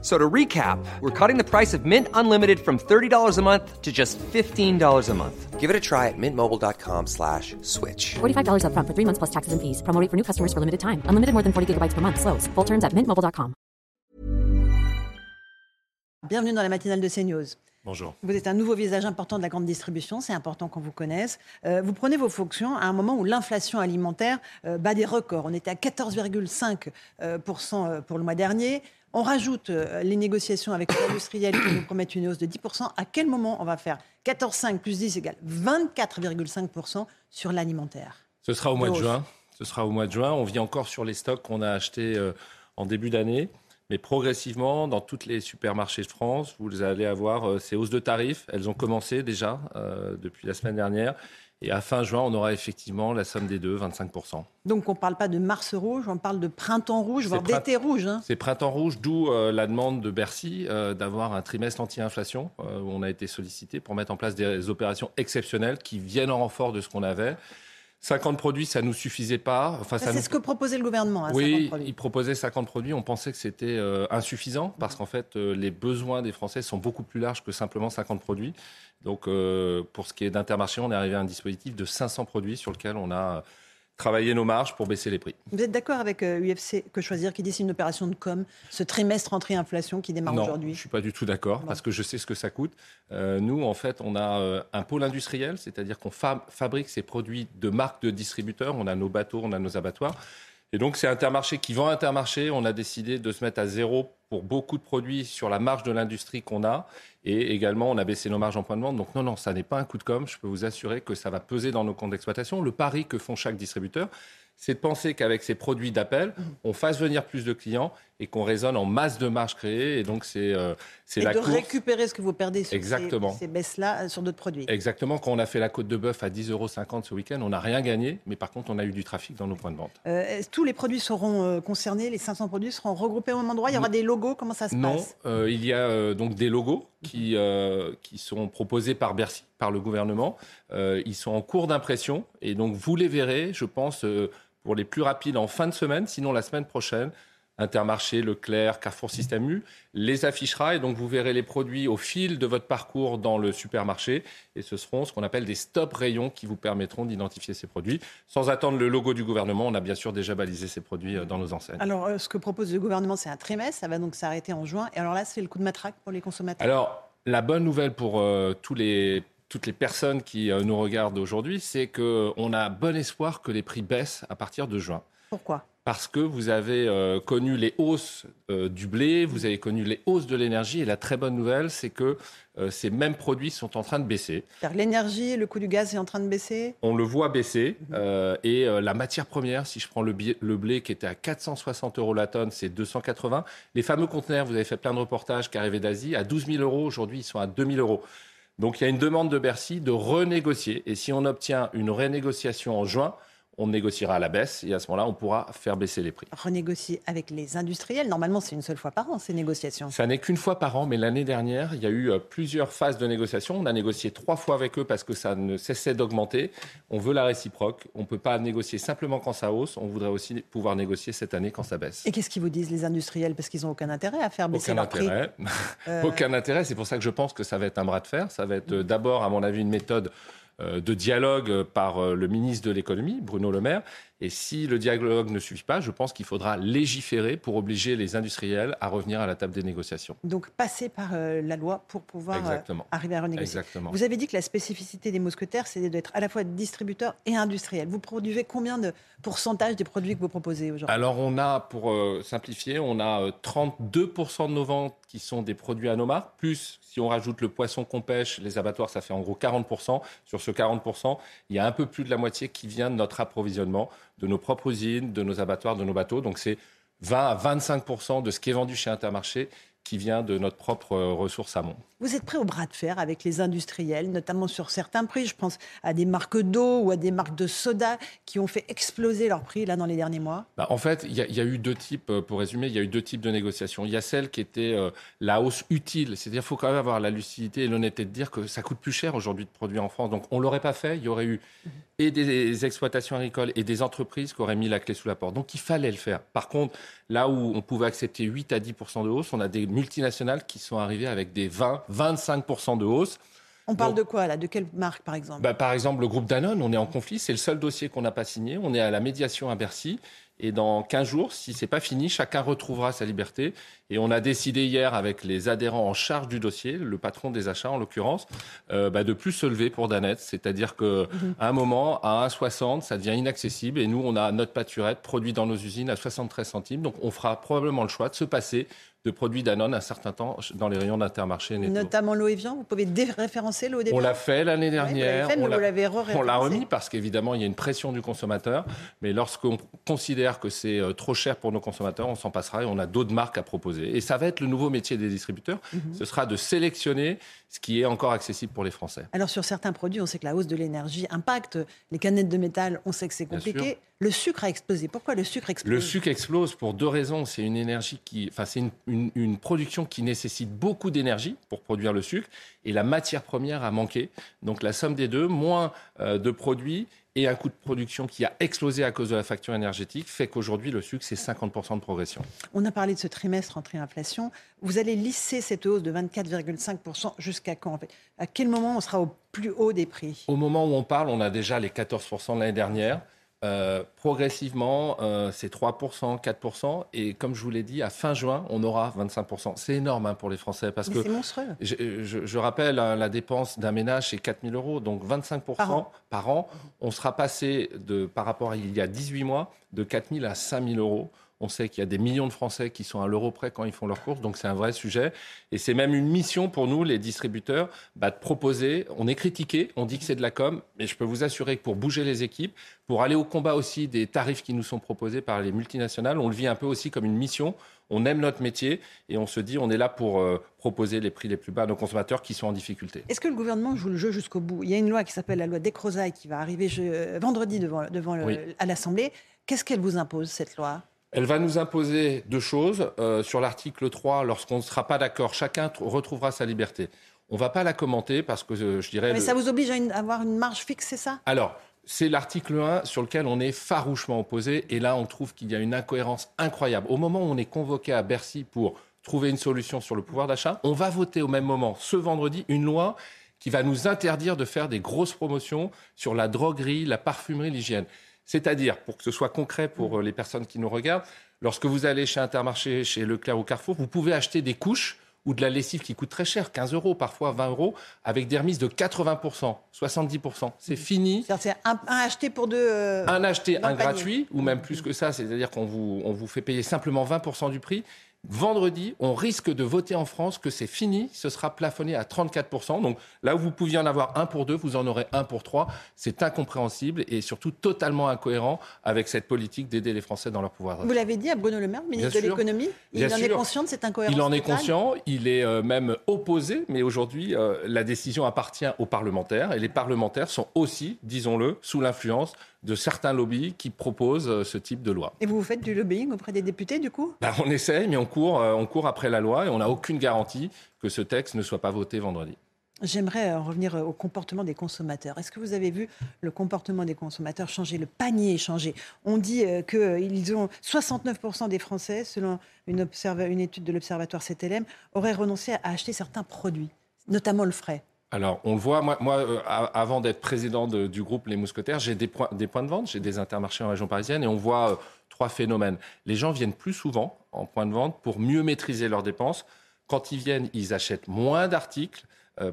So to recap, we're cutting the price of Mint Unlimited from $30 a month to just $15 a month. Give it a try at mintmobile.com/switch. $45 up front for 3 months plus taxes and fees. Promo rate for new customers for limited time. Unlimited more than 40 gigabytes per month. Slows full terms at mintmobile.com. Bienvenue dans la matinale de CNEWS. Bonjour. Vous êtes un nouveau visage important de la grande distribution, c'est important qu'on vous connaisse. Vous prenez vos fonctions à un moment où l'inflation alimentaire bat des records. On était à 14,5% pour le mois dernier. On rajoute les négociations avec les industriels qui nous promettent une hausse de 10%. À quel moment on va faire 14,5 plus 10 égale 24,5% sur l'alimentaire ? Ce sera au mois de juin. On vit encore sur les stocks qu'on a achetés en début d'année. Mais progressivement, dans tous les supermarchés de France, vous allez avoir ces hausses de tarifs. Elles ont commencé déjà depuis la semaine dernière. Et à fin juin, on aura effectivement la somme des deux, 25%. Donc on ne parle pas de mars rouge, on parle de printemps rouge, voire d'été rouge. Hein. C'est printemps rouge, d'où la demande de Bercy d'avoir un trimestre anti-inflation. Où on a été sollicité pour mettre en place des opérations exceptionnelles qui viennent en renfort de ce qu'on avait. 50 produits, ça ne nous suffisait pas. Enfin, ça c'est ce que proposait le gouvernement. Hein, oui, il proposait 50 produits. On pensait que c'était insuffisant parce qu'en fait, les besoins des Français sont beaucoup plus larges que simplement 50 produits. Donc, pour ce qui est d'Intermarché, on est arrivé à un dispositif de 500 produits sur lequel on a travaillé nos marges pour baisser les prix. Vous êtes d'accord avec UFC Que Choisir qui dit que c'est une opération de com', ce trimestre entrée inflation qui démarre aujourd'hui ? Non, je ne suis pas du tout d'accord parce que je sais ce que ça coûte. Nous, en fait, on a un pôle industriel, c'est-à-dire qu'on fabrique ces produits de marques de distributeurs. On a nos bateaux, on a nos abattoirs. Et donc, c'est Intermarché qui vend Intermarché. On a décidé de se mettre à zéro pour beaucoup de produits sur la marge de l'industrie qu'on a. Et également, on a baissé nos marges en point de vente. Donc non, ça n'est pas un coup de com'. Je peux vous assurer que ça va peser dans nos comptes d'exploitation. Le pari que font chaque distributeur, c'est de penser qu'avec ces produits d'appel, on fasse venir plus de clients et qu'on raisonne en masse de marge créée. Et donc, c'est la course. Et de récupérer ce que vous perdez sur ces baisses-là, sur d'autres produits. Exactement. Quand on a fait la côte de bœuf à 10,50 € ce week-end, on n'a rien gagné. Mais par contre, on a eu du trafic dans nos points de vente. Tous les produits seront concernés, les 500 produits seront regroupés au même endroit. Il y aura des logos. Comment ça se passe ? Non, il y a donc des logos qui sont proposés par Bercy, par le gouvernement. Ils sont en cours d'impression. Et donc, vous les verrez, je pense, pour les plus rapides en fin de semaine, sinon la semaine prochaine, Intermarché, Leclerc, Carrefour, Système U, les affichera et donc vous verrez les produits au fil de votre parcours dans le supermarché et ce seront ce qu'on appelle des stop rayons qui vous permettront d'identifier ces produits. Sans attendre le logo du gouvernement, on a bien sûr déjà balisé ces produits dans nos enseignes. Alors ce que propose le gouvernement, c'est un trimestre, ça va donc s'arrêter en juin et alors là c'est le coup de matraque pour les consommateurs. Alors la bonne nouvelle pour toutes les personnes qui nous regardent aujourd'hui, c'est qu'on a bon espoir que les prix baissent à partir de juin. Pourquoi ? Parce que vous avez connu les hausses du blé, vous avez connu les hausses de l'énergie. Et la très bonne nouvelle, c'est que ces mêmes produits sont en train de baisser. C'est-à-dire l'énergie, le coût du gaz est en train de baisser ? On le voit baisser. Et la matière première, si je prends le blé qui était à 460 € la tonne, c'est 280. Les fameux conteneurs, vous avez fait plein de reportages qui arrivaient d'Asie, à 12 000 €. Aujourd'hui, ils sont à 2 000 €. Donc il y a une demande de Bercy de renégocier. Et si on obtient une renégociation en juin, on négociera à la baisse et à ce moment-là, on pourra faire baisser les prix. Renégocier avec les industriels, normalement, c'est une seule fois par an, ces négociations. Ça n'est qu'une fois par an, mais l'année dernière, il y a eu plusieurs phases de négociation. On a négocié 3 fois avec eux parce que ça ne cessait d'augmenter. On veut la réciproque. On ne peut pas négocier simplement quand ça hausse. On voudrait aussi pouvoir négocier cette année quand ça baisse. Et qu'est-ce qu'ils vous disent, les industriels ? Parce qu'ils n'ont aucun intérêt à faire baisser leurs prix. Aucun intérêt. C'est pour ça que je pense que ça va être un bras de fer. Ça va être d'abord, à mon avis, une méthode de dialogue par le ministre de l'économie, Bruno Le Maire. Et si le dialogue ne suffit pas, je pense qu'il faudra légiférer pour obliger les industriels à revenir à la table des négociations. Donc passer par la loi pour pouvoir arriver à renégocier. Exactement. Vous avez dit que la spécificité des Mousquetaires, c'est d'être à la fois distributeur et industriel. Vous produisez combien de pourcentage des produits que vous proposez aujourd'hui ? Alors on a, pour simplifier, on a 32% de nos ventes qui sont des produits à nos marques, plus si on rajoute le poisson qu'on pêche, les abattoirs, ça fait en gros 40%. Sur ce 40%, il y a un peu plus de la moitié qui vient de notre approvisionnement, de nos propres usines, de nos abattoirs, de nos bateaux. Donc c'est 20 à 25% de ce qui est vendu chez Intermarché qui vient de notre propre ressource amont. Vous êtes prêt au bras de fer avec les industriels, notamment sur certains prix. Je pense à des marques d'eau ou à des marques de soda qui ont fait exploser leurs prix là, dans les derniers mois. En fait, il y a eu deux types, pour résumer, il y a eu deux types de négociations. Il y a celle qui était la hausse utile, c'est-à-dire qu'il faut quand même avoir la lucidité et l'honnêteté de dire que ça coûte plus cher aujourd'hui de produire en France. Donc on ne l'aurait pas fait, il y aurait eu et des exploitations agricoles et des entreprises qui auraient mis la clé sous la porte. Donc il fallait le faire. Par contre, là où on pouvait accepter 8 à 10% de hausse, on a des multinationales qui sont arrivées avec des 20-25% de hausse. On parle de quoi là ? De quelle marque par exemple ? Par exemple le groupe Danone, on est en conflit, c'est le seul dossier qu'on n'a pas signé, on est à la médiation à Bercy et dans 15 jours, si ce n'est pas fini, chacun retrouvera sa liberté et on a décidé hier avec les adhérents en charge du dossier, le patron des achats en l'occurrence, de plus se lever pour Danette, c'est-à-dire qu'à un moment, à 1,60 ça devient inaccessible et nous on a notre pâturette produit dans nos usines à 73 centimes, donc on fera probablement le choix de se passer de produits Danone un certain temps dans les rayons d'Intermarché. Netto. Notamment l'eau et viande, vous pouvez déréférencer l'eau des viandes. On l'a fait l'année dernière, on l'a remis parce qu'évidemment il y a une pression du consommateur, mais lorsqu'on considère que c'est trop cher pour nos consommateurs, on s'en passera et on a d'autres marques à proposer. Et ça va être le nouveau métier des distributeurs, ce sera de sélectionner ce qui est encore accessible pour les Français. Alors sur certains produits, on sait que la hausse de l'énergie impacte, les canettes de métal, on sait que c'est compliqué. Le sucre a explosé. Pourquoi le sucre explose ? Le sucre explose pour deux raisons. C'est une énergie qui, c'est une production qui nécessite beaucoup d'énergie pour produire le sucre et la matière première a manqué. Donc la somme des deux, moins de produits et un coût de production qui a explosé à cause de la facture énergétique fait qu'aujourd'hui le sucre c'est 50% de progression. On a parlé de ce trimestre entrée inflation. Vous allez lisser cette hausse de 24,5% jusqu'à quand en fait ? À quel moment on sera au plus haut des prix ? Au moment où on parle, on a déjà les 14% de l'année dernière. Progressivement, c'est 3%, 4%. Et comme je vous l'ai dit, à fin juin, on aura 25%. C'est énorme pour les Français. Parce que c'est monstrueux. Je rappelle, la dépense d'un ménage, c'est 4 000 euros. Donc 25% par an. On sera passé, par rapport à il y a 18 mois, de 4 000 à 5 000 euros. On sait qu'il y a des millions de Français qui sont à l'euro près quand ils font leurs courses, donc c'est un vrai sujet. Et c'est même une mission pour nous, les distributeurs, de proposer. On est critiqué, on dit que c'est de la com, mais je peux vous assurer que pour bouger les équipes, pour aller au combat aussi des tarifs qui nous sont proposés par les multinationales, on le vit un peu aussi comme une mission. On aime notre métier et on se dit on est là pour proposer les prix les plus bas à nos consommateurs qui sont en difficulté. Est-ce que le gouvernement joue le jeu jusqu'au bout ? Il y a une loi qui s'appelle la loi Descrozaille qui va arriver vendredi à l'Assemblée. Qu'est-ce qu'elle vous impose, cette loi ? Elle va nous imposer deux choses. Sur l'article 3, lorsqu'on ne sera pas d'accord, chacun retrouvera sa liberté. On ne va pas la commenter parce que je dirais... Mais ça vous oblige à avoir une marge fixe, c'est ça ? Alors, c'est l'article 1 sur lequel on est farouchement opposé. Et là, on trouve qu'il y a une incohérence incroyable. Au moment où on est convoqué à Bercy pour trouver une solution sur le pouvoir d'achat, on va voter au même moment, ce vendredi, une loi qui va nous interdire de faire des grosses promotions sur la droguerie, la parfumerie, l'hygiène. C'est-à-dire, pour que ce soit concret pour les personnes qui nous regardent, lorsque vous allez chez Intermarché, chez Leclerc ou Carrefour, vous pouvez acheter des couches ou de la lessive qui coûte très cher, 15 euros, parfois 20 euros, avec des remises de 80%, 70%. C'est fini. C'est-à-dire un acheté pour deux... un acheté, un gratuit, ou même plus que ça. C'est-à-dire qu'on vous fait payer simplement 20% du prix. Vendredi, on risque de voter en France que c'est fini, ce sera plafonné à 34%. Donc là où vous pouviez en avoir un pour deux, vous en aurez un pour trois. C'est incompréhensible et surtout totalement incohérent avec cette politique d'aider les Français dans leur pouvoir. Vous l'avez dit à Bruno Le Maire, ministre de l'économie. Il est conscient de cette incohérence. Il en est conscient, il est même opposé, mais aujourd'hui la décision appartient aux parlementaires et les parlementaires sont aussi, disons-le, sous l'influence de certains lobbies qui proposent ce type de loi. Et vous faites du lobbying auprès des députés, du coup ? On essaye, mais on court après la loi et on n'a aucune garantie que ce texte ne soit pas voté vendredi. J'aimerais en revenir au comportement des consommateurs. Est-ce que vous avez vu le comportement des consommateurs changer, le panier changer ? On dit qu'ils ont 69% des Français, selon une étude de l'Observatoire CTLM, auraient renoncé à acheter certains produits, notamment le frais. Alors, on le voit, moi, avant d'être président du groupe Les Mousquetaires, j'ai des points de vente, j'ai des Intermarchés en région parisienne et on voit trois phénomènes. Les gens viennent plus souvent en point de vente pour mieux maîtriser leurs dépenses. Quand ils viennent, ils achètent moins d'articles,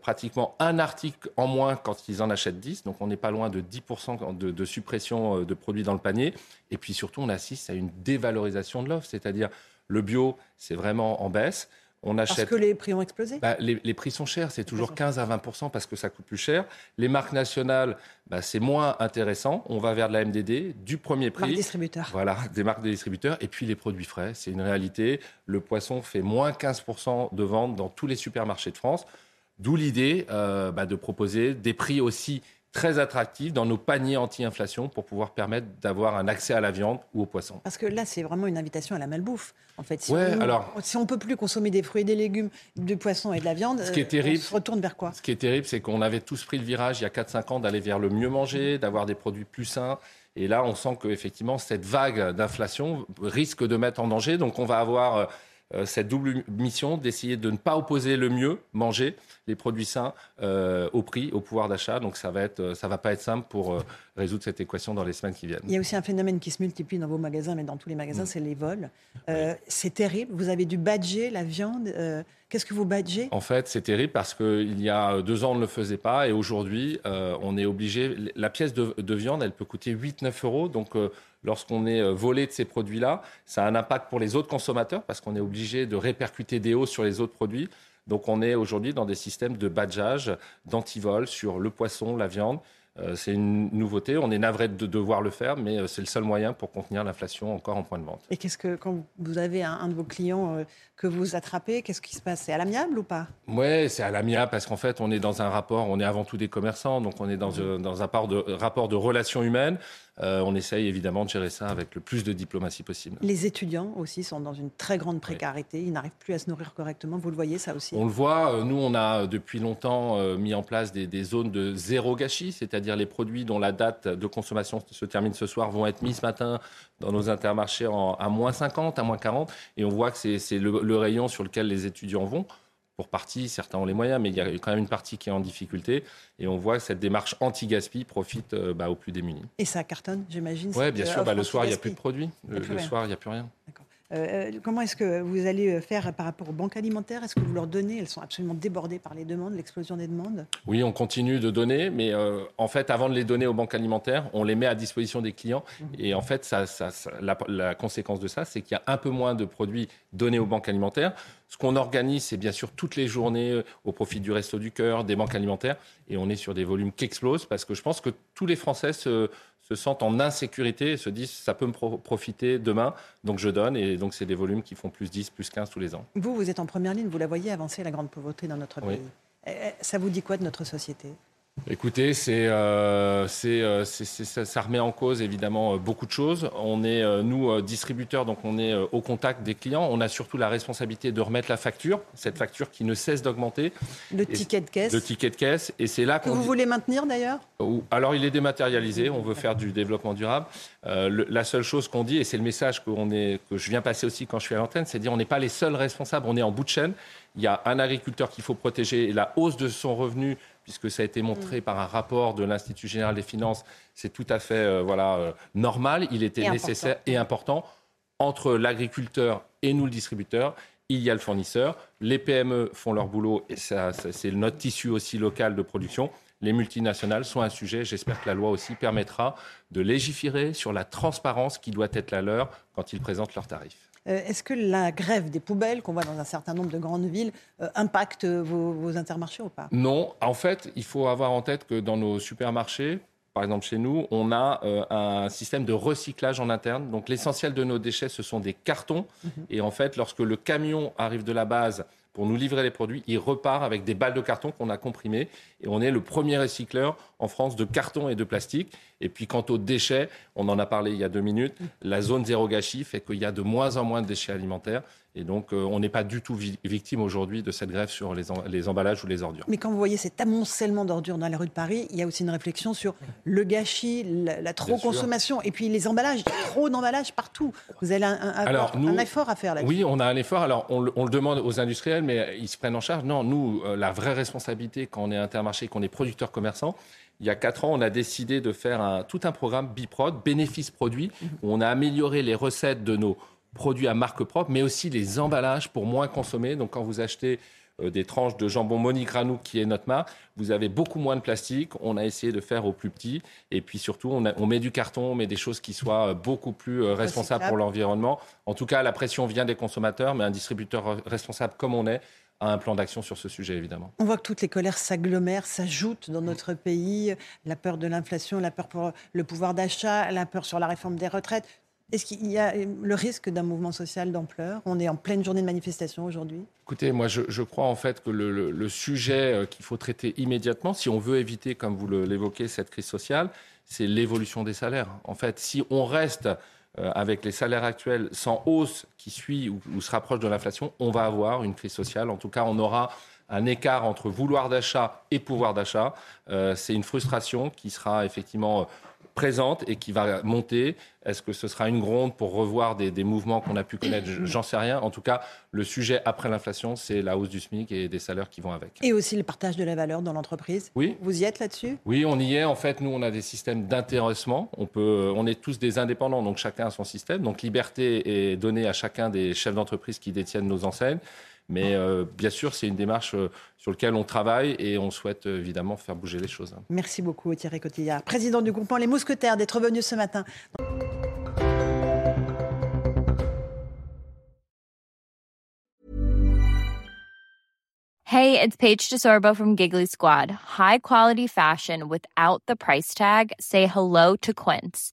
pratiquement un article en moins quand ils en achètent 10. Donc, on n'est pas loin de 10% de suppression de produits dans le panier. Et puis surtout, on assiste à une dévalorisation de l'offre, c'est-à-dire le bio, c'est vraiment en baisse. On achète... Parce que les prix ont explosé. Bah, les prix sont chers, c'est toujours 15 à 20% parce que ça coûte plus cher. Les marques nationales, bah, c'est moins intéressant. On va vers de la MDD, du premier prix. Marques distributeurs. Voilà, des marques des distributeurs. Et puis les produits frais, c'est une réalité. Le poisson fait moins 15% de vente dans tous les supermarchés de France. D'où l'idée de proposer des prix aussi très attractifs dans nos paniers anti-inflation pour pouvoir permettre d'avoir un accès à la viande ou au poisson. Parce que là, c'est vraiment une invitation à la malbouffe. En fait, si on ne peut plus consommer des fruits, des légumes, du poisson et de la viande, on se retourne vers quoi ? Ce qui est terrible, c'est qu'on avait tous pris le virage il y a 4-5 ans d'aller vers le mieux manger, d'avoir des produits plus sains. Et là, on sent qu'effectivement, cette vague d'inflation risque de mettre en danger. Donc, on va avoir... cette double mission d'essayer de ne pas opposer le mieux, manger les produits sains au prix, au pouvoir d'achat. Donc ça va pas être simple pour résoudre cette équation dans les semaines qui viennent. Il y a aussi un phénomène qui se multiplie dans vos magasins, mais dans tous les magasins, c'est les vols. C'est terrible, vous avez dû badger la viande. Qu'est-ce que vous badgez ? En fait, c'est terrible parce qu'il y a 2 ans, on ne le faisait pas. Et aujourd'hui, on est obligé... La pièce de viande, elle peut coûter 8-9 €. Donc... lorsqu'on est volé de ces produits-là, ça a un impact pour les autres consommateurs parce qu'on est obligé de répercuter des hausses sur les autres produits. Donc on est aujourd'hui dans des systèmes de badgeage, d'antivol sur le poisson, la viande. C'est une nouveauté, on est navré de devoir le faire, mais c'est le seul moyen pour contenir l'inflation encore en point de vente. Et qu'est-ce que, quand vous avez un de vos clients que vous attrapez, qu'est-ce qui se passe ? C'est à l'amiable ou pas ? Oui, c'est à l'amiable parce qu'en fait, on est dans un rapport, on est avant tout des commerçants, donc on est dans un rapport de relations humaines. On essaye évidemment de gérer ça avec le plus de diplomatie possible. Les étudiants aussi sont dans une très grande précarité, ils n'arrivent plus à se nourrir correctement, vous le voyez ça aussi ? On le voit, nous on a depuis longtemps mis en place des zones de zéro gâchis, c'est-à-dire les produits dont la date de consommation se termine ce soir vont être mis ce matin dans nos Intermarchés à moins 50, à moins 40, et on voit que c'est le rayon sur lequel les étudiants vont. Pour partie, certains ont les moyens, mais il y a quand même une partie qui est en difficulté. Et on voit que cette démarche anti-gaspi profite aux plus démunis. Et ça cartonne, j'imagine. Oui, bien sûr. Le soir, il n'y a plus de produits. Le soir, il n'y a plus rien. D'accord. Comment est-ce que vous allez faire par rapport aux banques alimentaires ? Est-ce que vous leur donnez ? Elles sont absolument débordées par les demandes, l'explosion des demandes. Oui, on continue de donner, mais en fait, avant de les donner aux banques alimentaires, on les met à disposition des clients. Et en fait, la conséquence de ça, c'est qu'il y a un peu moins de produits donnés aux banques alimentaires. Ce qu'on organise, c'est bien sûr toutes les journées au profit du Resto du cœur, des banques alimentaires. Et on est sur des volumes qui explosent parce que je pense que tous les Français se sentent en insécurité et se disent ça peut me profiter demain, donc je donne. Et donc c'est des volumes qui font plus 10, plus 15 tous les ans. Vous êtes en première ligne, vous la voyez avancer la grande pauvreté dans notre pays. Oui. Ça vous dit quoi de notre société ? Écoutez, ça remet en cause évidemment beaucoup de choses. On est, nous, distributeurs, donc on est au contact des clients. On a surtout la responsabilité de remettre la facture, cette facture qui ne cesse d'augmenter. Le ticket de caisse. Et c'est là que vous voulez maintenir d'ailleurs ? Alors il est dématérialisé, on veut faire du développement durable. La seule chose qu'on dit, et c'est le message que je viens passer aussi quand je suis à l'antenne, c'est de dire on n'est pas les seuls responsables, on est en bout de chaîne. Il y a un agriculteur qu'il faut protéger et la hausse de son revenu, puisque ça a été montré par un rapport de l'Institut Général des Finances, c'est tout à fait normal. Il était nécessaire et important. Entre l'agriculteur et nous, le distributeur, il y a le fournisseur. Les PME font leur boulot et ça, c'est notre tissu aussi local de production. Les multinationales sont un sujet. J'espère que la loi aussi permettra de légiférer sur la transparence qui doit être la leur quand ils présentent leurs tarifs. Est-ce que la grève des poubelles qu'on voit dans un certain nombre de grandes villes impacte vos Intermarchés ou pas ? Non. En fait, il faut avoir en tête que dans nos supermarchés, par exemple chez nous, on a un système de recyclage en interne. Donc l'essentiel de nos déchets, ce sont des cartons. Et en fait, lorsque le camion arrive de la base pour nous livrer les produits, il repart avec des balles de carton qu'on a comprimées. Et on est le premier recycleur en France de carton et de plastique. Et puis quant aux déchets, on en a parlé il y a 2 minutes, la zone zéro gâchis fait qu'il y a de moins en moins de déchets alimentaires. Et donc on n'est pas du tout victime aujourd'hui de cette grève sur les emballages ou les ordures. Mais quand vous voyez cet amoncellement d'ordures dans la rue de Paris, il y a aussi une réflexion sur le gâchis, la trop-consommation. Et puis les emballages, il y a trop d'emballages partout. Vous avez un effort à faire là-dessus. Oui, on a un effort. Alors on le demande aux industriels, mais ils se prennent en charge. Non, nous, la vraie responsabilité quand on est Intermarché, qu'on est producteur commerçant, il y a 4 ans, on a décidé de faire tout un programme Biprod, bénéfice produit, où on a amélioré les recettes de nos produits à marque propre, mais aussi les emballages pour moins consommer. Donc quand vous achetez des tranches de jambon Monique Ranou qui est notre marque, vous avez beaucoup moins de plastique. On a essayé de faire au plus petit. Et puis surtout, on met du carton, on met des choses qui soient beaucoup plus responsables pour l'environnement. En tout cas, la pression vient des consommateurs, mais un distributeur responsable comme on est à un plan d'action sur ce sujet, évidemment. On voit que toutes les colères s'agglomèrent, s'ajoutent dans notre pays. La peur de l'inflation, la peur pour le pouvoir d'achat, la peur sur la réforme des retraites. Est-ce qu'il y a le risque d'un mouvement social d'ampleur ? On est en pleine journée de manifestation aujourd'hui. Écoutez, moi, je crois en fait que le sujet qu'il faut traiter immédiatement, si on veut éviter, comme vous l'évoquez, cette crise sociale, c'est l'évolution des salaires. En fait, si on reste avec les salaires actuels sans hausse qui suit ou se rapproche de l'inflation, on va avoir une crise sociale. En tout cas, on aura un écart entre vouloir d'achat et pouvoir d'achat. C'est une frustration qui sera effectivement présente et qui va monter. Est-ce que ce sera une gronde pour revoir des mouvements qu'on a pu connaître ? J'en sais rien. En tout cas, le sujet après l'inflation, c'est la hausse du SMIC et des salaires qui vont avec. Et aussi le partage de la valeur dans l'entreprise. Oui. Vous y êtes là-dessus ? Oui, on y est. En fait, nous, on a des systèmes d'intéressement. On est tous des indépendants, donc chacun a son système. Donc, liberté est donnée à chacun des chefs d'entreprise qui détiennent nos enseignes. Mais bien sûr, c'est une démarche sur laquelle on travaille et on souhaite évidemment faire bouger les choses. Merci beaucoup Thierry Cotillard, président du groupement Les Mousquetaires, d'être venu ce matin. Hey, it's Paige De Sorbo from Giggly Squad. High quality fashion without the price tag. Say hello to Quince.